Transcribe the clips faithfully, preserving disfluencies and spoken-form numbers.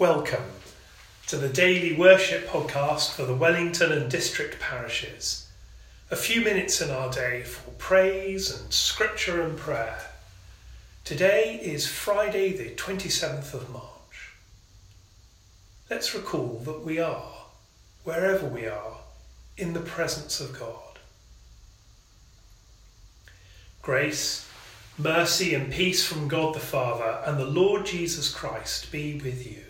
Welcome to the Daily Worship Podcast for the Wellington and District Parishes. A few minutes in our day for praise and scripture and prayer. Today is Friday the twenty-seventh of March. Let's recall that we are, wherever we are, in the presence of God. Grace, mercy and peace from God the Father and the Lord Jesus Christ be with you.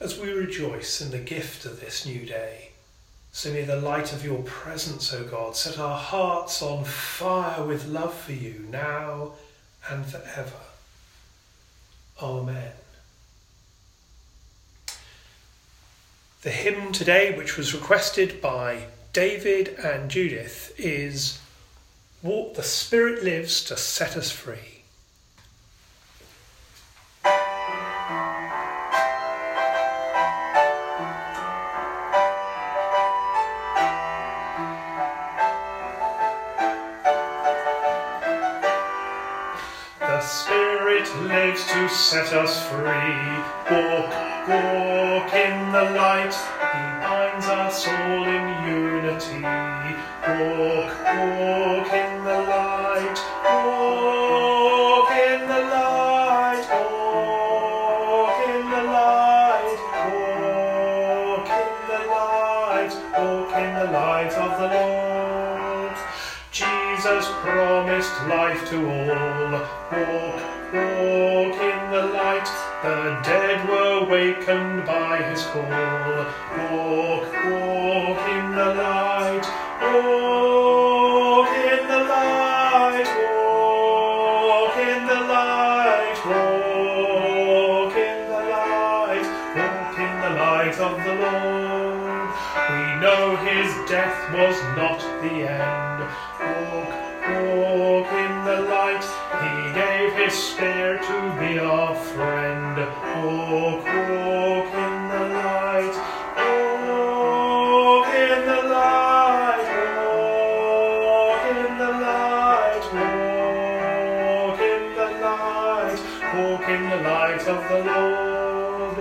As we rejoice in the gift of this new day, so may the light of your presence, O God, set our hearts on fire with love for you, now and forever. Amen. The hymn today, which was requested by David and Judith, is What the Spirit Lives to Set Us Free. The Spirit lives to set us free. Walk, walk in the light. He binds us all in unity. Walk, walk in the light. Walk in the light. Walk in the light. Walk in the light. Walk in the light of the Lord. Jesus promised life to all. Walk, walk in the light, the dead were wakened by his call. Walk, walk in the light, walk in the light, walk in the light, walk in the light, walk in the light of the Lord. We know his death was not the end. Walk, walk in the light, he gave his spirit to be our friend. Walk, walk in the light, walk in the light, walk in the light, walk in the light, walk in the light of the Lord.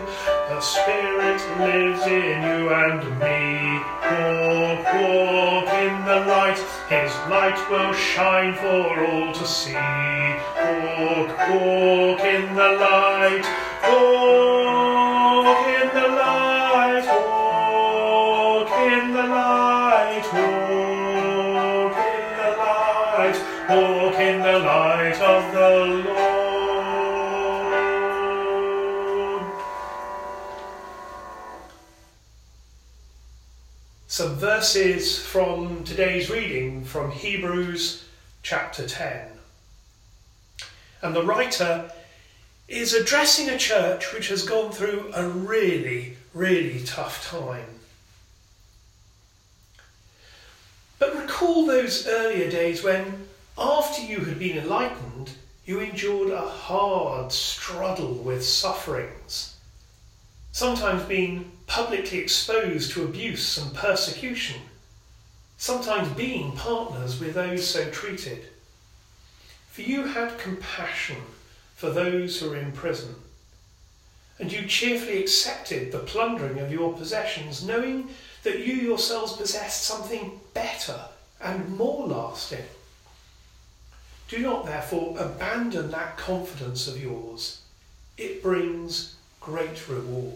The Spirit lives in you and me. Walk, walk in the light, his light will shine for all to see. Walk, walk in the light, walk in the light, walk in the light, walk in the light, walk in the light of the Lord. Some verses from today's reading from Hebrews chapter ten. And the writer is addressing a church which has gone through a really, really tough time. But recall those earlier days when, after you had been enlightened, you endured a hard struggle with sufferings, sometimes being publicly exposed to abuse and persecution, sometimes being partners with those so treated. For you had compassion for those who were in prison, and you cheerfully accepted the plundering of your possessions, knowing that you yourselves possessed something better and more lasting. Do not therefore abandon that confidence of yours. It brings great reward.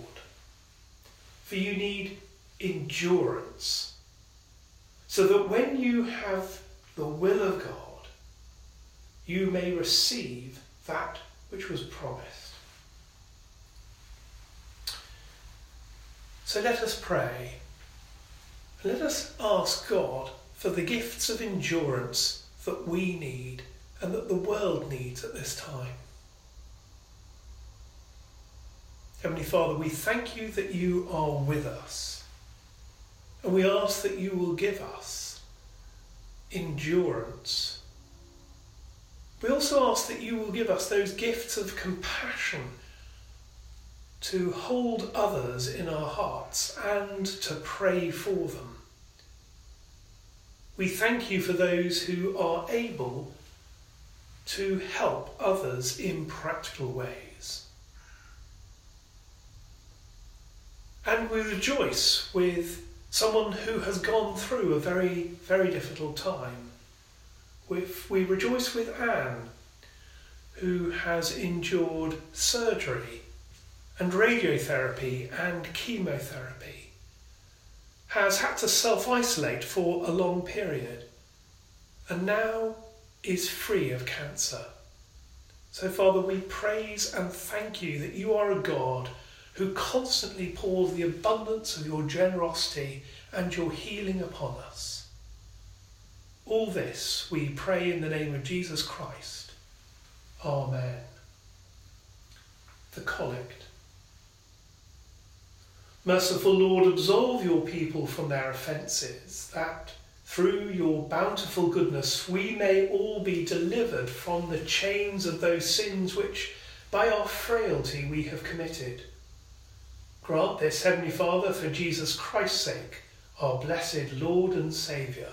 For you need endurance, so that when you have the will of God, you may receive that which was promised. So let us pray. Let us ask God for the gifts of endurance that we need and that the world needs at this time. Heavenly Father, we thank you that you are with us, and we ask that you will give us endurance. We also ask that you will give us those gifts of compassion to hold others in our hearts and to pray for them. We thank you for those who are able to help others in practical ways. and we rejoice with someone who has gone through a very, very difficult time. If we rejoice with Anne, who has endured surgery and radiotherapy and chemotherapy, has had to self-isolate for a long period, and now is free of cancer. So, Father, we praise and thank you that you are a God who constantly pours the abundance of your generosity and your healing upon us. All this we pray in the name of Jesus Christ. Amen. The Collect. Merciful Lord, absolve your people from their offences, that through your bountiful goodness we may all be delivered from the chains of those sins which by our frailty we have committed. Grant this, Heavenly Father, for Jesus Christ's sake, our blessed Lord and Saviour.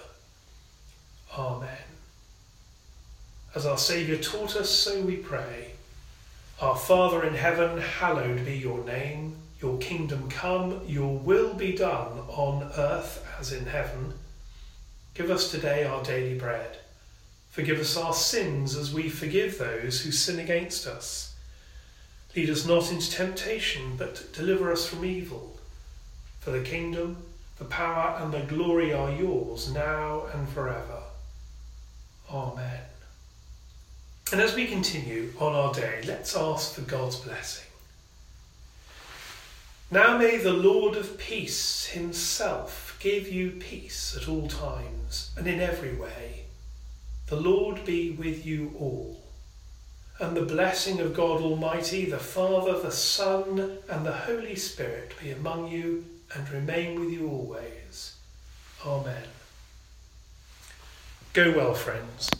Amen. As our Saviour taught us, so we pray. Our Father in heaven, hallowed be your name. Your kingdom come, your will be done on earth as in heaven. Give us today our daily bread. Forgive us our sins as we forgive those who sin against us. Lead us not into temptation, but deliver us from evil. For the kingdom, the power and the glory are yours, now and forever. Amen. And as we continue on our day, let's ask for God's blessing. Now may the Lord of peace himself give you peace at all times and in every way. The Lord be with you all. And the blessing of God Almighty, the Father, the Son, and the Holy Spirit be among you and remain with you always. Amen. Go well, friends.